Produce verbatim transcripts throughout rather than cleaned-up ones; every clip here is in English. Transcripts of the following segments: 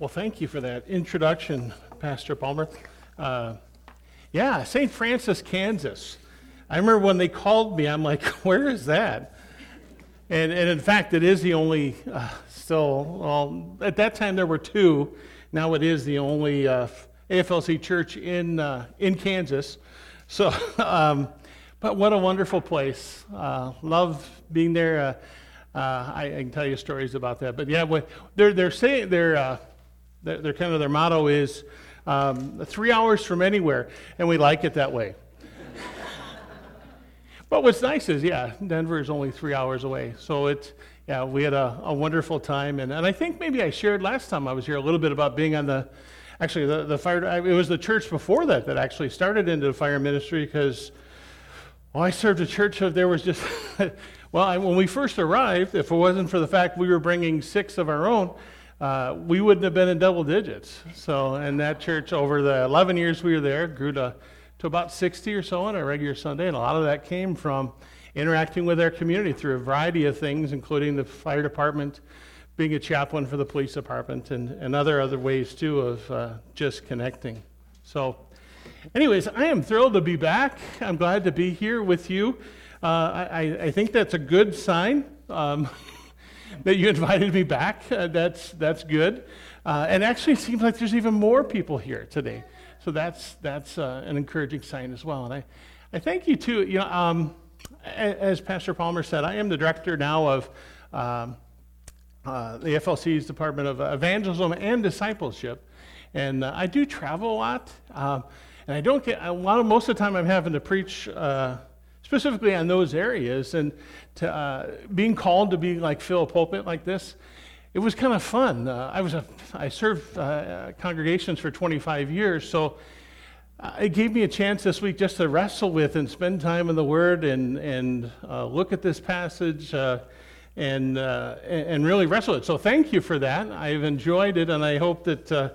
Well, thank you for that introduction, Pastor Palmer. Uh, yeah, Saint Francis, Kansas. I remember when they called me, I'm like, where is that? And and in fact, it is the only, uh, still, um, at that time there were two. Now it is the only uh, A F L C church in uh, in Kansas. So, um, but what a wonderful place. Uh, love being there. Uh, uh, I, I can tell you stories about that. But yeah, what they're they're saying they're. Uh, Their kind of their motto is um, three hours from anywhere, and we like it that way. But what's nice is, yeah, Denver is only three hours away. So it's, yeah, we had a, a wonderful time, and, and I think maybe I shared last time I was here a little bit about being on the, actually the, the fire. It was the church before that that actually started into the fire ministry because, well, I served a church so there was just, well, I, when we first arrived, if it wasn't for the fact we were bringing six of our own. Uh, we wouldn't have been in double digits. So, and that church over the eleven years we were there grew to, to about sixty or so on a regular Sunday, and a lot of that came from interacting with our community through a variety of things, including the fire department, being a chaplain for the police department, and, and other other ways too of uh, just connecting. So, anyways, I am thrilled to be back. I'm glad to be here with you. Uh, I, I think that's a good sign. Um, that you invited me back. Uh, that's that's good. Uh, and actually, it seems like there's even more people here today. So that's that's uh, an encouraging sign as well. And I, I thank you, too. You know, um, as Pastor Palmer said, I am the director now of um, uh, the A F L C's Department of Evangelism and Discipleship. And uh, I do travel a lot. Um, and I don't get, a lot of, most of the time I'm having to preach uh specifically on those areas, and to, uh, being called to be like fill a pulpit like this, it was kind of fun. Uh, I was a, I served uh, congregations for twenty-five years, so it gave me a chance this week just to wrestle with and spend time in the Word and and uh, look at this passage uh, and uh, and really wrestle it. So thank you for that. I've enjoyed it, and I hope that. Uh,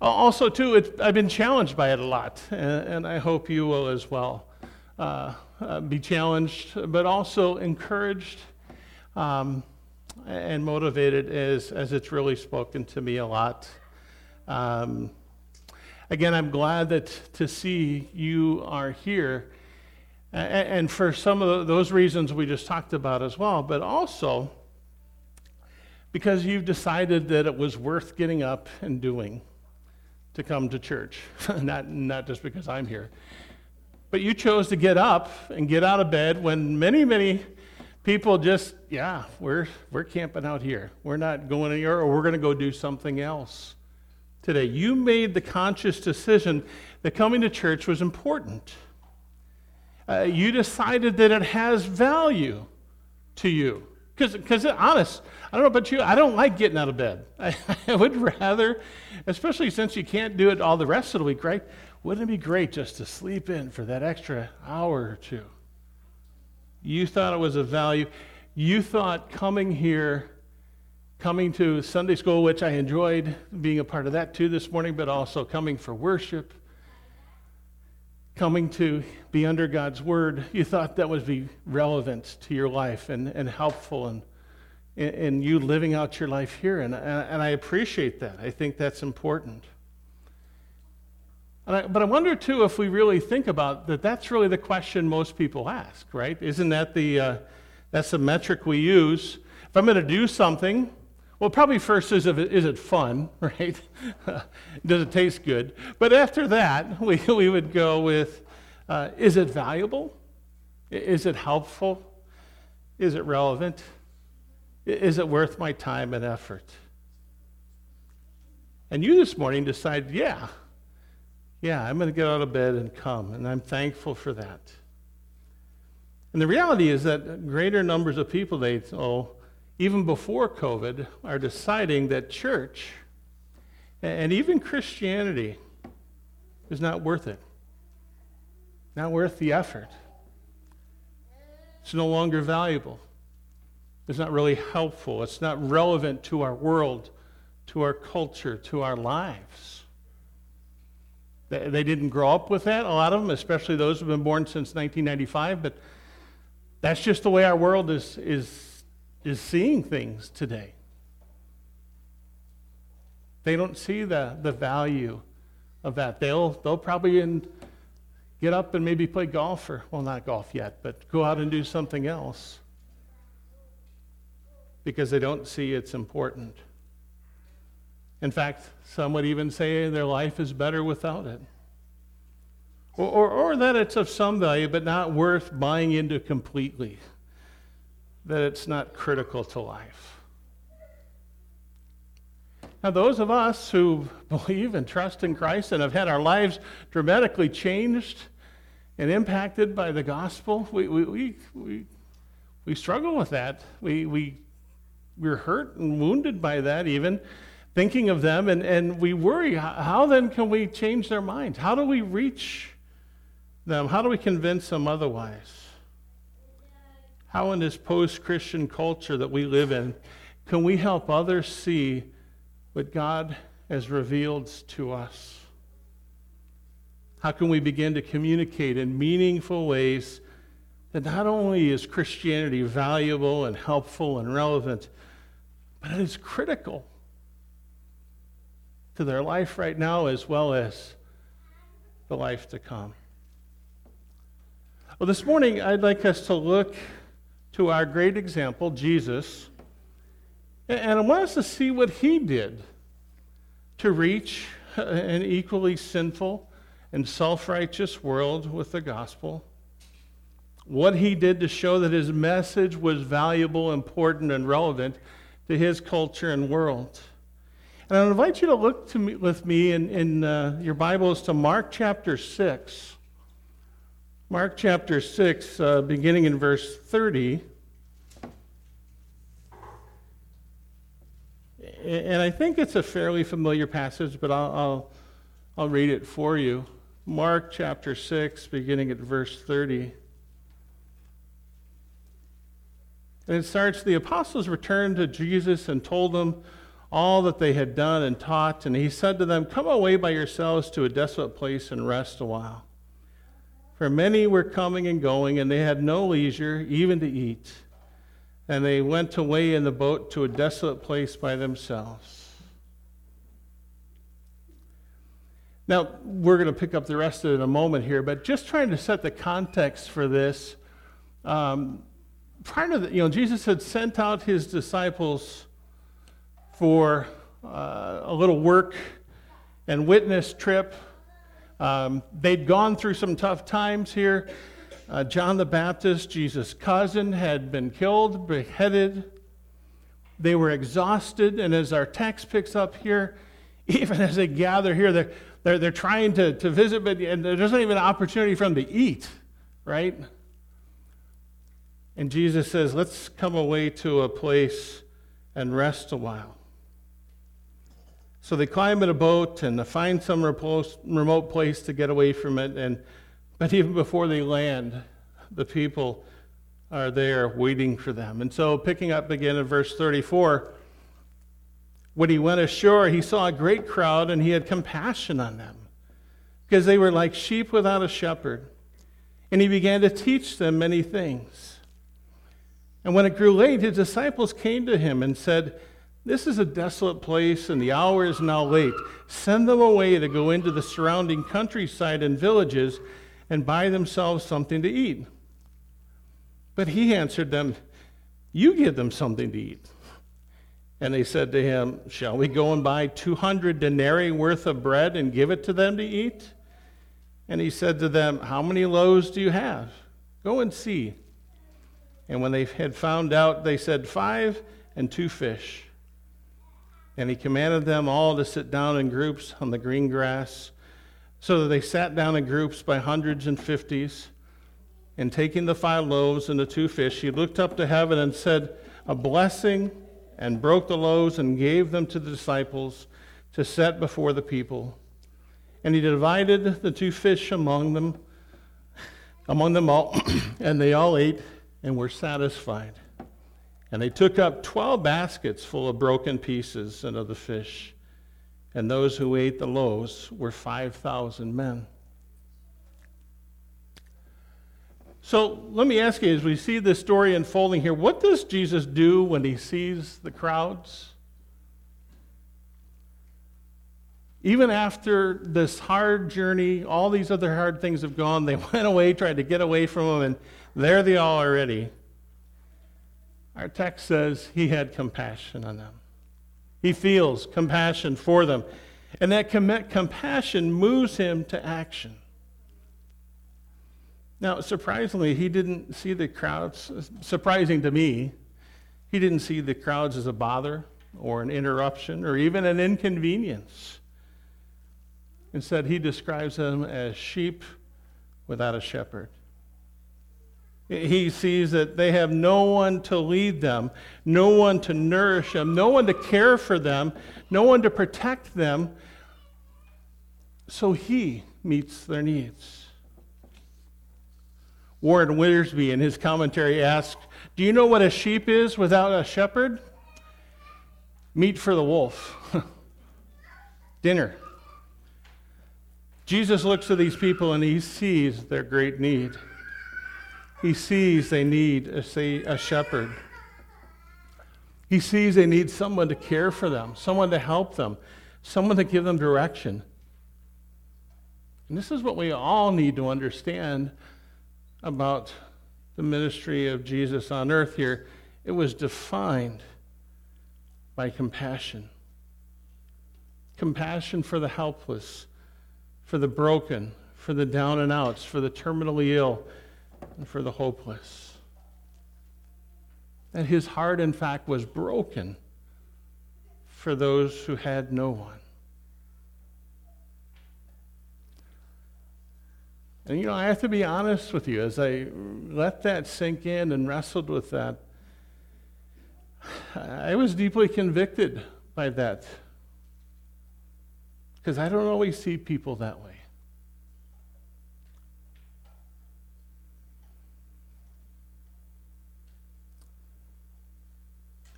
also, too, it, I've been challenged by it a lot, and, and I hope you will as well. Uh, uh, be challenged, but also encouraged um, and motivated as, as it's really spoken to me a lot. Um, again, I'm glad that to see you are here. And, and for some of those reasons we just talked about as well, but also because you've decided that it was worth getting up and doing to come to church. not, not just because I'm here. But you chose to get up and get out of bed when many, many people just, yeah, we're we're camping out here. We're not going anywhere, or we're going to go do something else today. You made the conscious decision that coming to church was important. Uh, you decided that it has value to you. Because, because honest, I don't know about you, I don't like getting out of bed. I, I would rather, especially since you can't do it all the rest of the week, right? Wouldn't it be great just to sleep in for that extra hour or two? You thought it was a value. You thought coming here, coming to Sunday school, which I enjoyed being a part of that too this morning, but also coming for worship, coming to be under God's word, you thought that would be relevant to your life and, and helpful and in you living out your life here. And, and I appreciate that. I think that's important. And I, but I wonder, too, if we really think about that, that's really the question most people ask, right? Isn't that the, uh, that's the metric we use? If I'm going to do something, well, probably first is, if it, is it fun, right? Does it taste good? But after that, we, we would go with, uh, is it valuable? Is it helpful? Is it relevant? Is it worth my time and effort? And you this morning decided, yeah. Yeah, I'm going to get out of bed and come, and I'm thankful for that. And the reality is that greater numbers of people, they oh, even before COVID, are deciding that church and even Christianity is not worth it, not worth the effort. It's no longer valuable. It's not really helpful. It's not relevant to our world, to our culture, to our lives. They didn't grow up with that, a lot of them, especially those who have been born since nineteen ninety-five, but that's just the way our world is is is seeing things today. They don't see the, the value of that. They'll they'll probably in, get up and maybe play golf, or, well, not golf yet, but go out and do something else because they don't see it's important. In fact, some would even say their life is better without it. Or, or, or that it's of some value, but not worth buying into completely. That it's not critical to life. Now, those of us who believe and trust in Christ and have had our lives dramatically changed and impacted by the gospel, we we we we, we struggle with that. We we we're hurt and wounded by that, even thinking of them, and, and we worry, how then can we change their minds? How do we reach them? How do we convince them otherwise? How in this post-Christian culture that we live in can we help others see what God has revealed to us? How can we begin to communicate in meaningful ways that not only is Christianity valuable and helpful and relevant, but it is critical to their life right now as well as the life to come? Well, this morning I'd like us to look to our great example, Jesus. And I want us to see what he did to reach an equally sinful and self-righteous world with the gospel. What he did to show that his message was valuable, important, and relevant to his culture and world. And I invite you to look to me, with me in, in uh, your Bibles to Mark chapter six. Mark chapter six, uh, beginning in verse thirty. And I think it's a fairly familiar passage, but I'll, I'll, I'll read it for you. Mark chapter six, beginning at verse thirty. And it starts, the apostles returned to Jesus and told him all that they had done and taught. And he said to them, come away by yourselves to a desolate place and rest a while. For many were coming and going, and they had no leisure even to eat. And they went away in the boat to a desolate place by themselves. Now, we're going to pick up the rest of it in a moment here, but just trying to set the context for this. Um, prior to the, you know, Jesus had sent out his disciples for uh, a little work and witness trip. Um, they'd gone through some tough times here. Uh, John the Baptist, Jesus' cousin, had been killed, beheaded. They were exhausted, and as our text picks up here, even as they gather here, they're, they're, they're trying to, to visit, but and there's not even an opportunity for them to eat, right? And Jesus says, let's come away to a place and rest a while. So they climb in a boat and find some remote place to get away from it. And but even before they land, the people are there waiting for them. And so picking up again in verse thirty-four, when he went ashore, he saw a great crowd and he had compassion on them because they were like sheep without a shepherd. And he began to teach them many things. And when it grew late, his disciples came to him and said, this is a desolate place, and the hour is now late. Send them away to go into the surrounding countryside and villages and buy themselves something to eat. But he answered them, you give them something to eat. And they said to him, shall we go and buy two hundred denarii worth of bread and give it to them to eat? And he said to them, how many loaves do you have? Go and see. And when they had found out, they said, five and two fish. And he commanded them all to sit down in groups on the green grass. So that they sat down in groups by hundreds and fifties. And taking the five loaves and the two fish, he looked up to heaven and said a blessing, and broke the loaves and gave them to the disciples to set before the people. And he divided the two fish among them, among them all, and they all ate and were satisfied. And they took up twelve baskets full of broken pieces and of the fish. And those who ate the loaves were five thousand men. So let me ask you, as we see this story unfolding here, what does Jesus do when he sees the crowds? Even after this hard journey, all these other hard things have gone, they went away, tried to get away from them, and there they all are already. Our text says he had compassion on them. He feels compassion for them. And that com- compassion moves him to action. Now, surprisingly, he didn't see the crowds, surprising to me, he didn't see the crowds as a bother or an interruption or even an inconvenience. Instead, he describes them as sheep without a shepherd. He sees that they have no one to lead them, no one to nourish them, no one to care for them, no one to protect them. So he meets their needs. Warren Wiersbe, in his commentary, asked, do you know what a sheep is without a shepherd? Meat for the wolf. Dinner. Jesus looks at these people and he sees their great need. He sees they need a, say, a shepherd. He sees they need someone to care for them, someone to help them, someone to give them direction. And this is what we all need to understand about the ministry of Jesus on earth here. It was defined by compassion. Compassion for the helpless, for the broken, for the down and outs, for the terminally ill, and for the hopeless. That his heart, in fact, was broken for those who had no one. And you know, I have to be honest with you, as I let that sink in and wrestled with that, I was deeply convicted by that. Because I don't always see people that way.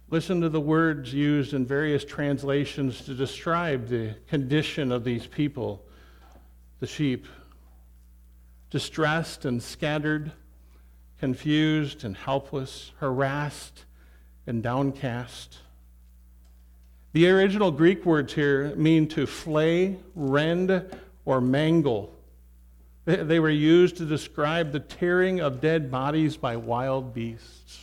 Listen to the words used in various translations to describe the condition of these people, the sheep. Distressed and scattered, confused and helpless, harassed and downcast. The original Greek words here mean to flay, rend, or mangle. They were used to describe the tearing of dead bodies by wild beasts.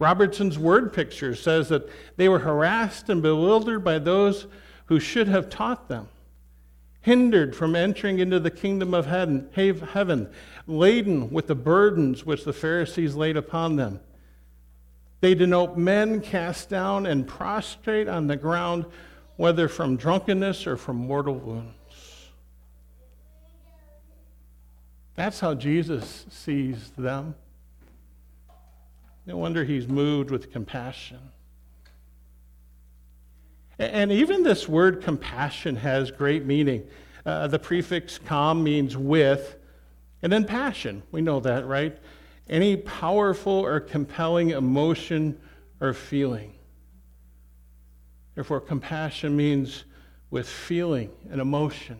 Robertson's word picture says that they were harassed and bewildered by those who should have taught them, hindered from entering into the kingdom of heaven, laden with the burdens which the Pharisees laid upon them. They denote men cast down and prostrate on the ground, whether from drunkenness or from mortal wounds. That's how Jesus sees them. No wonder he's moved with compassion. And even this word compassion has great meaning. Uh, the prefix com means with, and then passion. We know that, right? Any powerful or compelling emotion or feeling. Therefore, compassion means with feeling and emotion.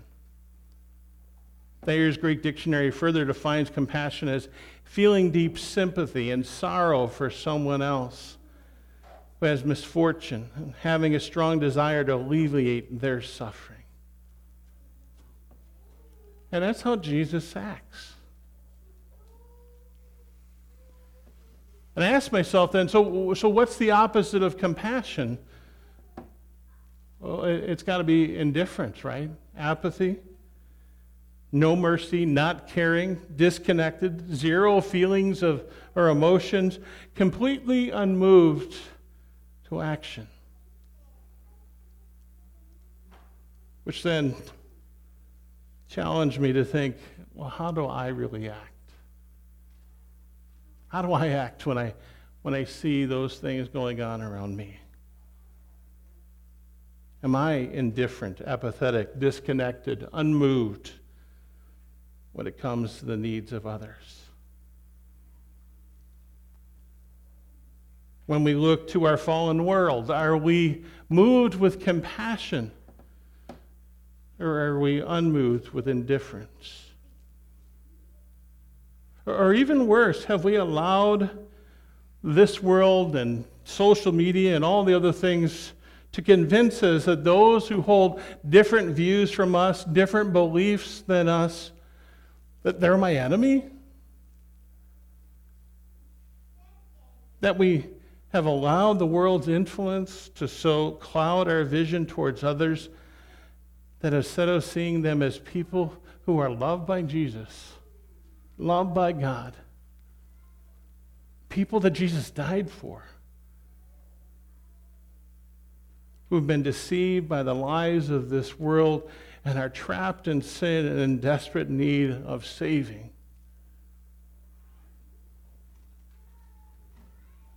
Thayer's Greek dictionary further defines compassion as feeling deep sympathy and sorrow for someone else who has misfortune and having a strong desire to alleviate their suffering. And that's how Jesus acts. And I asked myself then, so, so what's the opposite of compassion? Well, it, it's got to be indifference, right? Apathy, no mercy, not caring, disconnected, zero feelings of or emotions, completely unmoved to action. Which then challenged me to think, well, how do I really act? How do I act when I when I see those things going on around me? Am I indifferent, apathetic, disconnected, unmoved when it comes to the needs of others? When we look to our fallen world, are we moved with compassion, or are we unmoved with indifference? Or even worse, have we allowed this world and social media and all the other things to convince us that those who hold different views from us, different beliefs than us, that they're my enemy? That we have allowed the world's influence to so cloud our vision towards others that instead of seeing them as people who are loved by Jesus, loved by God, people that Jesus died for, who've been deceived by the lies of this world and are trapped in sin and in desperate need of saving.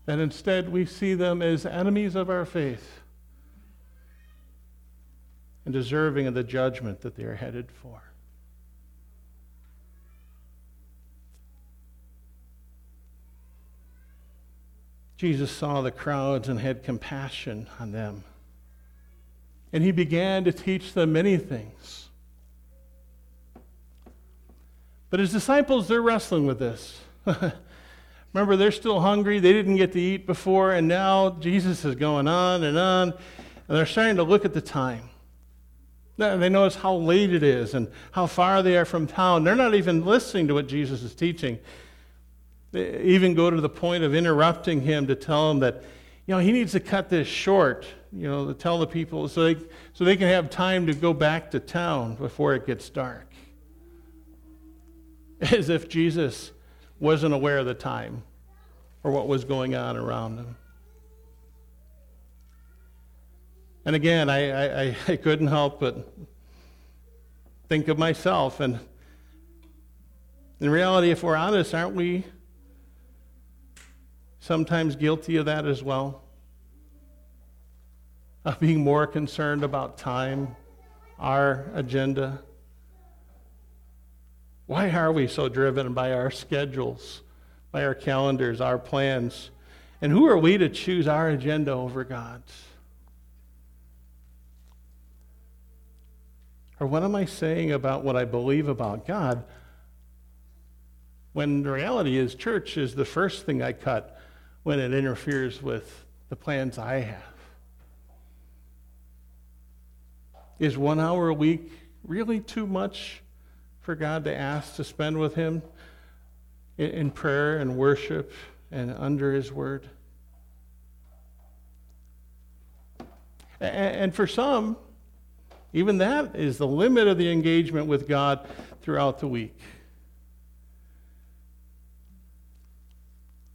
That instead we see them as enemies of our faith and deserving of the judgment that they are headed for. Jesus saw the crowds and had compassion on them. And he began to teach them many things. But his disciples, they're wrestling with this. Remember, they're still hungry. They didn't get to eat before, and now Jesus is going on and on, and they're starting to look at the time. They notice how late it is and how far they are from town. They're not even listening to what Jesus is teaching. They even go to the point of interrupting him to tell him that, you know, he needs to cut this short, you know, to tell the people so they, so they can have time to go back to town before it gets dark. As if Jesus wasn't aware of the time or what was going on around him. And again, I, I, I couldn't help but think of myself. And in reality, if we're honest, aren't we sometimes guilty of that as well? Of being more concerned about time, our agenda. Why are we so driven by our schedules, by our calendars, our plans? And who are we to choose our agenda over God's? Or what am I saying about what I believe about God when the reality is church is the first thing I cut when it interferes with the plans I have? Is one hour a week really too much for God to ask to spend with him in prayer and worship and under his word? And for some, even that is the limit of the engagement with God throughout the week.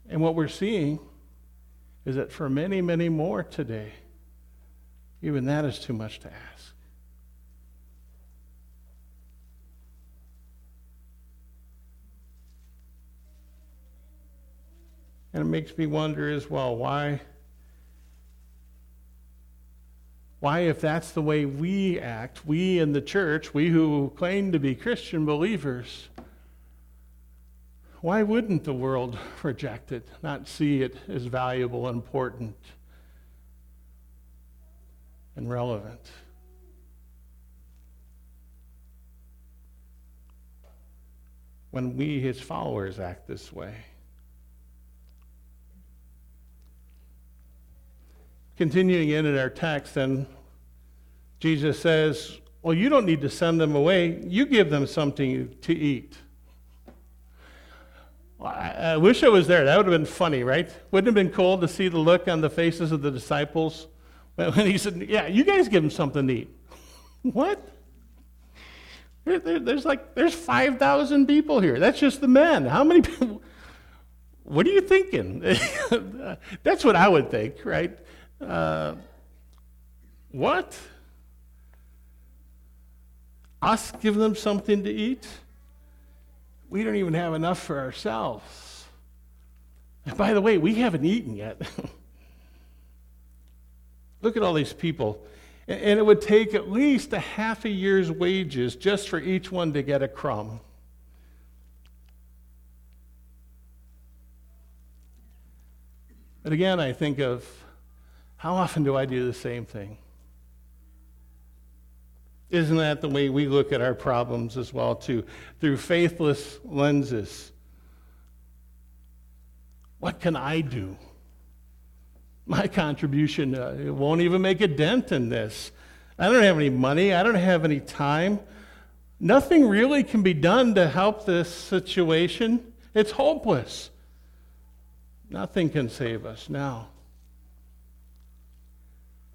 And what we're seeing is that for many, many more today, even that is too much to ask. And it makes me wonder as well, why, why if that's the way we act, we in the church, we who claim to be Christian believers, why wouldn't the world reject it, not see it as valuable, important, and relevant? When we, his followers, act this way. Continuing in in our text, and Jesus says, well, you don't need to send them away. You give them something to eat. Well, I, I wish I was there. That would have been funny, right? Wouldn't it have been cool to see the look on the faces of the disciples when he said, yeah, you guys give them something to eat. What? There, there, there's like, there's five thousand people here. That's just the men. How many people? What are you thinking? That's what I would think, right? Uh, what? Us give them something to eat? We don't even have enough for ourselves. And by the way, we haven't eaten yet. Look at all these people. And it would take at least a half a year's wages just for each one to get a crumb. And again, I think of how often do I do the same thing? Isn't that the way we look at our problems as well, too? Through faithless lenses. What can I do? my contribution, uh, it won't even make a dent in this. I don't have any money. I don't have any time. Nothing really can be done to help this situation. It's hopeless. Nothing can save us now.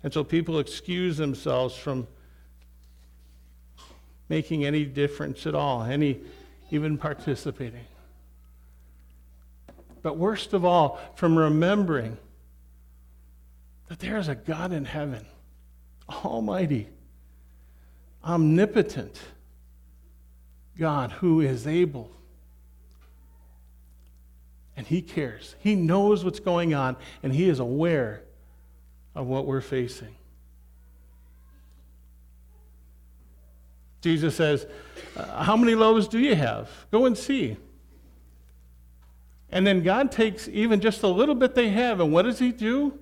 And so people excuse themselves from making any difference at all, any even participating. But worst of all, from remembering that there is a God in heaven, almighty, omnipotent God who is able. And he cares. He knows what's going on, and he is aware of what we're facing. Jesus says, how many loaves do you have? Go and see. And then God takes even just a little bit they have, and what does he do?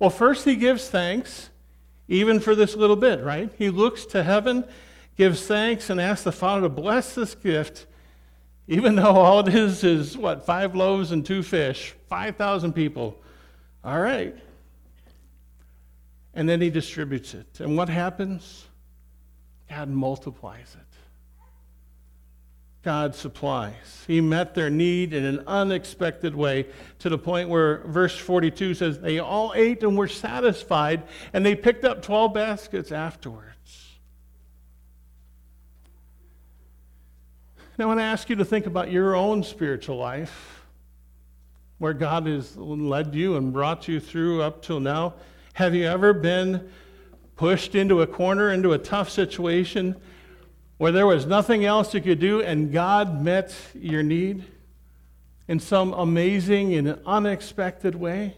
Well, first he gives thanks, even for this little bit, right? He looks to heaven, gives thanks, and asks the Father to bless this gift, even though all it is is, what, five loaves and two fish, five thousand people. All right. And then he distributes it. And what happens? God multiplies it. God supplies. He met their need in an unexpected way, to the point where verse forty-two says, they all ate and were satisfied, and they picked up twelve baskets afterwards. Now, I want to ask you to think about your own spiritual life, where God has led you and brought you through up till now. Have you ever been pushed into a corner, into a tough situation where there was nothing else you could do, and God met your need in some amazing and unexpected way?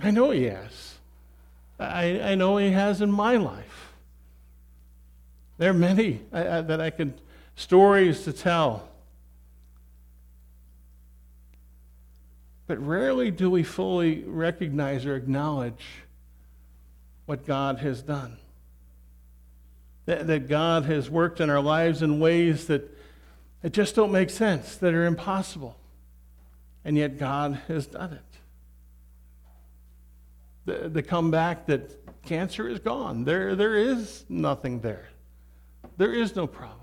I know he has. I, I know he has in my life. There are many I, I, that I could, stories to tell. But rarely do we fully recognize or acknowledge what God has done. That, that God has worked in our lives in ways that, that just don't make sense, that are impossible. And yet God has done it. The, the comeback that cancer is gone. There, there is nothing there. There is no problem.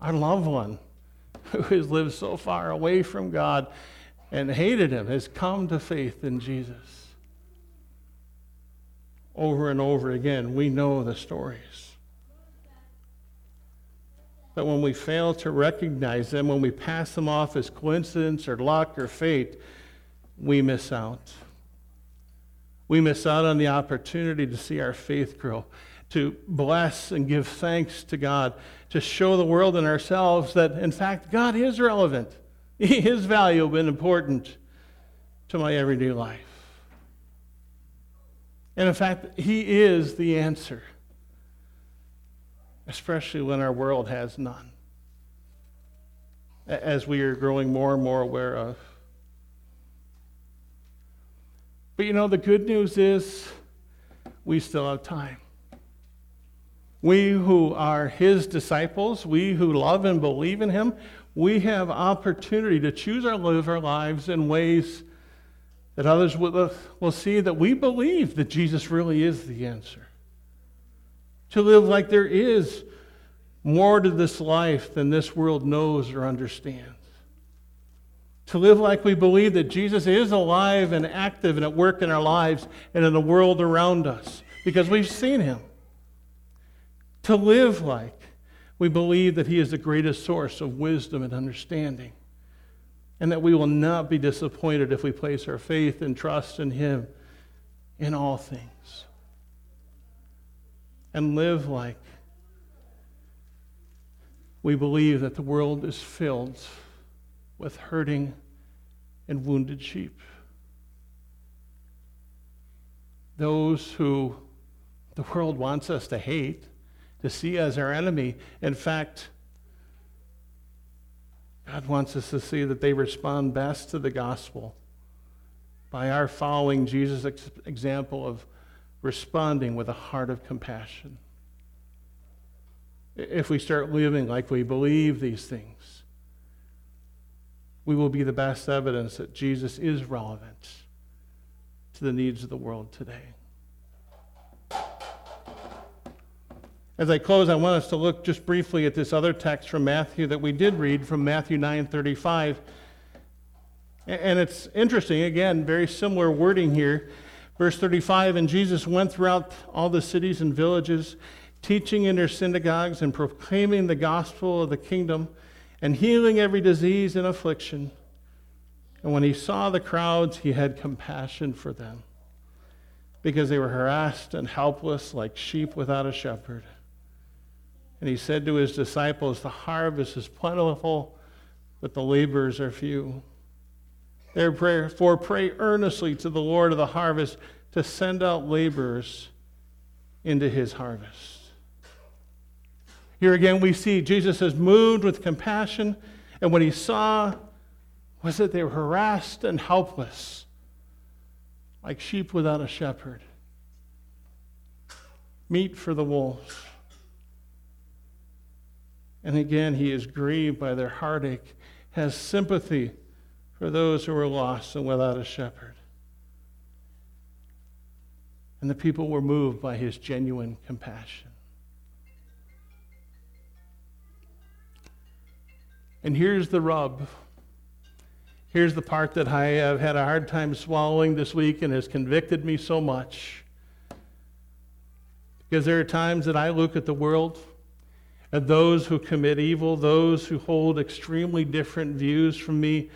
Our loved one who has lived so far away from God and hated him has come to faith in Jesus. Over and over again, we know the stories. But when we fail to recognize them, when we pass them off as coincidence or luck or fate, we miss out. We miss out on the opportunity to see our faith grow, to bless and give thanks to God, to show the world and ourselves that, in fact, God is relevant. He is valuable and important to my everyday life. And in fact, he is the answer, especially when our world has none, as we are growing more and more aware of. But you know, the good news is we still have time. We who are his disciples, we who love and believe in him, we have opportunity to choose or live our lives in ways that others will, will see that we believe that Jesus really is the answer. To live like there is more to this life than this world knows or understands. To live like we believe that Jesus is alive and active and at work in our lives and in the world around us, because we've seen him. To live like we believe that he is the greatest source of wisdom and understanding, and that we will not be disappointed if we place our faith and trust in him in all things. And live like we believe that the world is filled with hurting and wounded sheep. Those who the world wants us to hate, to see as our enemy. In fact, God wants us to see that they respond best to the gospel by our following Jesus' ex- example of responding with a heart of compassion. If we start living like we believe these things, we will be the best evidence that Jesus is relevant to the needs of the world today. As I close, I want us to look just briefly at this other text from Matthew that we did read from Matthew nine thirty-five. And it's interesting, again, very similar wording here. Verse thirty-five, and Jesus went throughout all the cities and villages, teaching in their synagogues and proclaiming the gospel of the kingdom and healing every disease and affliction. And when he saw the crowds, he had compassion for them because they were harassed and helpless like sheep without a shepherd. And he said to his disciples, the harvest is plentiful, but the laborers are few. Therefore, pray earnestly to the Lord of the harvest to send out laborers into his harvest. Here again we see Jesus is moved with compassion, and what he saw was that they were harassed and helpless, like sheep without a shepherd, meat for the wolves. And again, he is grieved by their heartache, has sympathy for those who were lost and without a shepherd. And the people were moved by his genuine compassion. And here's the rub. Here's the part that I have had a hard time swallowing this week and has convicted me so much. Because there are times that I look at the world, at those who commit evil, those who hold extremely different views from me,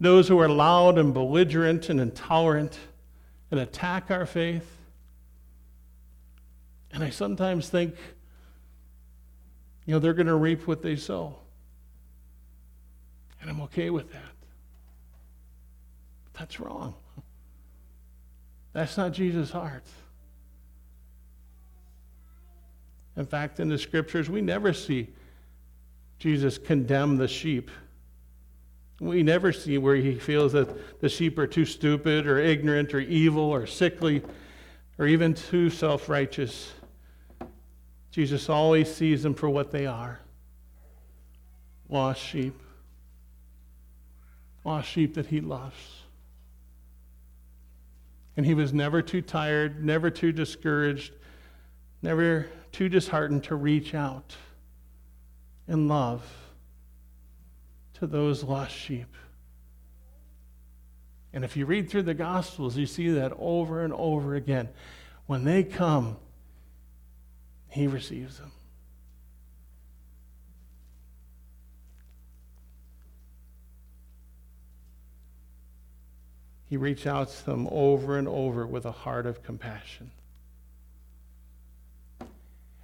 those who are loud and belligerent and intolerant and attack our faith. And I sometimes think, you know, they're going to reap what they sow. And I'm okay with that. But that's wrong. That's not Jesus' heart. In fact, in the scriptures, we never see Jesus condemn the sheep. We never see where he feels that the sheep are too stupid or ignorant or evil or sickly or even too self-righteous. Jesus always sees them for what they are. Lost sheep. Lost sheep that he loves. And he was never too tired, never too discouraged, never too disheartened to reach out in love to those lost sheep. And if you read through the Gospels, you see that over and over again. When they come, he receives them. He reaches out to them over and over with a heart of compassion.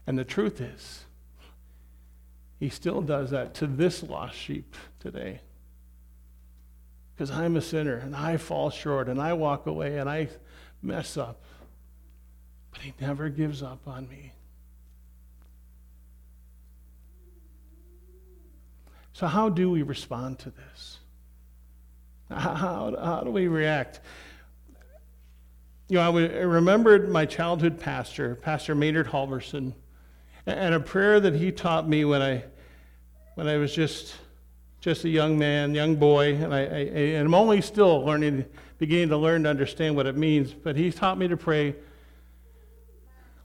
And the truth is, he still does that to this lost sheep today. Because I'm a sinner, and I fall short, and I walk away, and I mess up. But he never gives up on me. So how do we respond to this? How, how do we react? You know, I, would, I remembered my childhood pastor, Pastor Maynard Halverson, and a prayer that he taught me when I when I was just just a young man, young boy, and I, I and I'm only still learning, beginning to learn to understand what it means. But he taught me to pray,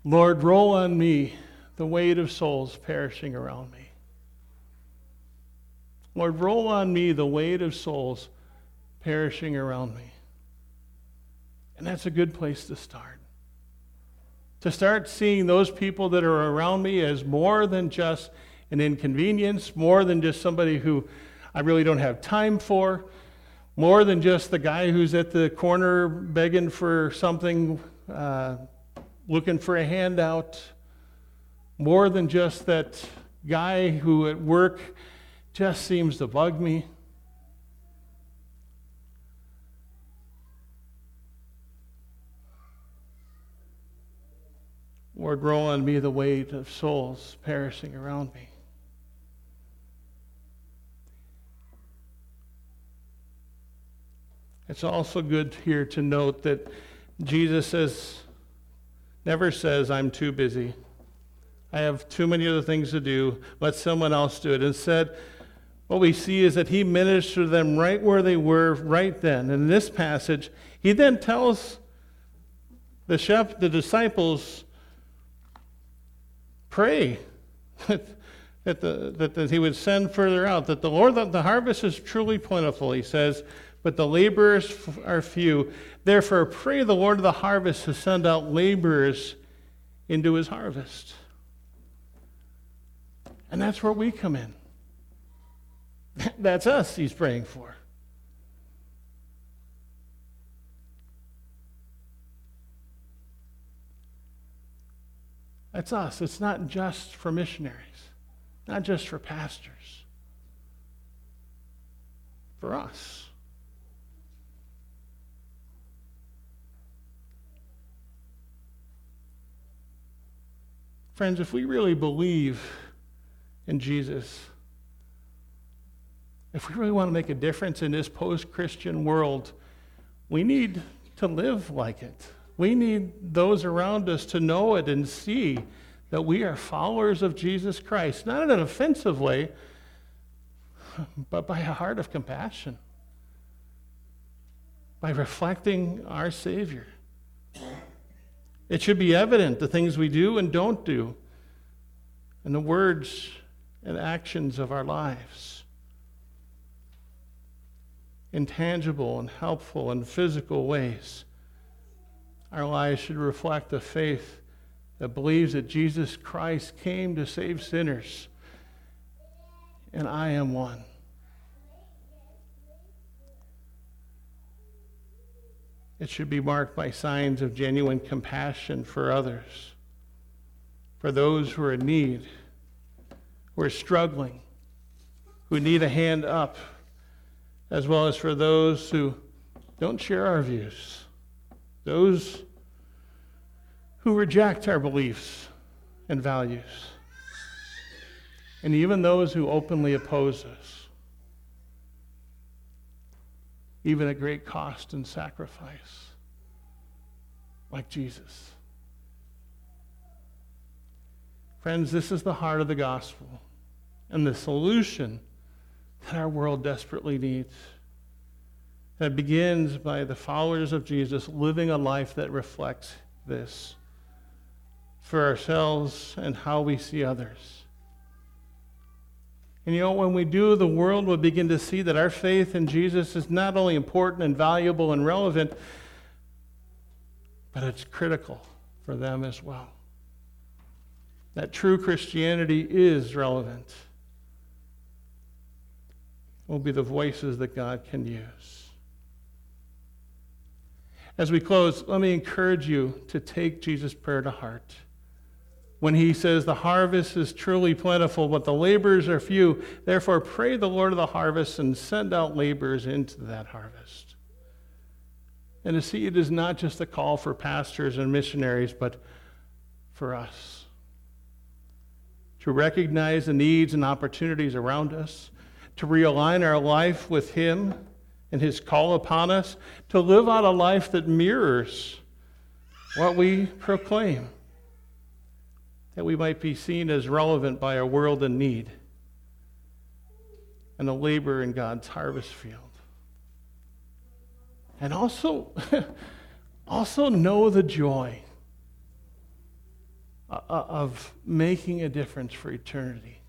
Lord, roll on me the weight of souls perishing around me. Lord, roll on me the weight of souls perishing around me. And that's a good place to start. To start seeing those people that are around me as more than just an inconvenience, more than just somebody who I really don't have time for, more than just the guy who's at the corner begging for something, uh, looking for a handout, more than just that guy who at work just seems to bug me. Lord, roll on me the weight of souls perishing around me. It's also good here to note that Jesus says, never says, I'm too busy. I have too many other things to do. Let someone else do it. Instead, what we see is that he ministered to them right where they were, right then. In this passage, he then tells the chef, the disciples, pray that that, the, that that he would send further out, that the Lord, that the harvest is truly plentiful, he says, but the laborers are few. Therefore, pray the Lord of the harvest to send out laborers into his harvest. And that's where we come in. That's us he's praying for. That's us. It's not just for missionaries, not just for pastors. For us. Friends, if we really believe in Jesus, if we really want to make a difference in this post-Christian world, we need to live like it. We need those around us to know it and see that we are followers of Jesus Christ, not in an offensive way, but by a heart of compassion, by reflecting our Savior. It should be evident, the things we do and don't do, and the words and actions of our lives. In tangible and helpful and physical ways, our lives should reflect a faith that believes that Jesus Christ came to save sinners, and I am one. It should be marked by signs of genuine compassion for others, for those who are in need, who are struggling, who need a hand up, as well as for those who don't share our views, those who reject our beliefs and values, and even those who openly oppose us, even at great cost and sacrifice, like Jesus. Friends, this is the heart of the gospel and the solution that our world desperately needs. That begins by the followers of Jesus living a life that reflects this for ourselves and how we see others. And you know, when we do, the world will begin to see that our faith in Jesus is not only important and valuable and relevant, but it's critical for them as well. That true Christianity is relevant. Will be the voices that God can use. As we close, let me encourage you to take Jesus' prayer to heart. When he says, the harvest is truly plentiful, but the laborers are few, therefore pray the Lord of the harvest and send out laborers into that harvest. And to see it is not just a call for pastors and missionaries, but for us. To recognize the needs and opportunities around us, to realign our life with him and his call upon us, to live out a life that mirrors what we proclaim, that we might be seen as relevant by a world in need and a labor in God's harvest field. And also, also know the joy of making a difference for eternity.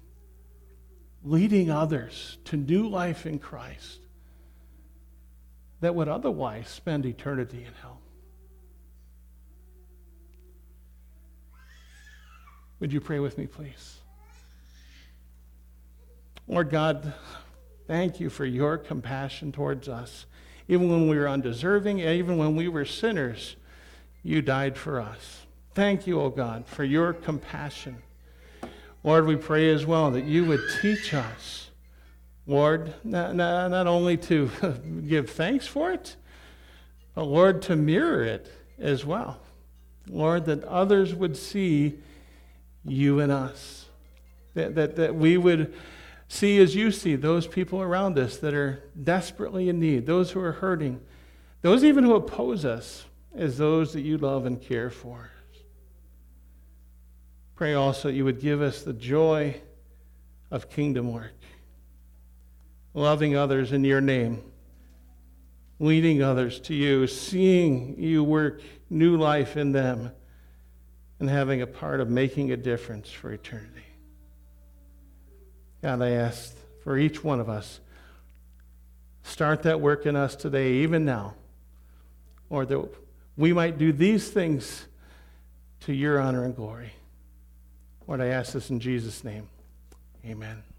Leading others to new life in Christ that would otherwise spend eternity in hell. Would you pray with me, please? Lord God, thank you for your compassion towards us. Even when we were undeserving, even when we were sinners, you died for us. Thank you, O God, for your compassion. Lord, we pray as well that you would teach us, Lord, not, not, not only to give thanks for it, but, Lord, to mirror it as well. Lord, that others would see you in us, that, that, that we would see as you see those people around us that are desperately in need, those who are hurting, those even who oppose us as those that you love and care for. Pray also that you would give us the joy of kingdom work. loving others in your name, leading others to you, seeing you work new life in them, and having a part of making a difference for eternity. God, I ask for each one of us, start that work in us today, even now, Lord, that we might do these things to your honor and glory. Lord, I ask this in Jesus' name. Amen.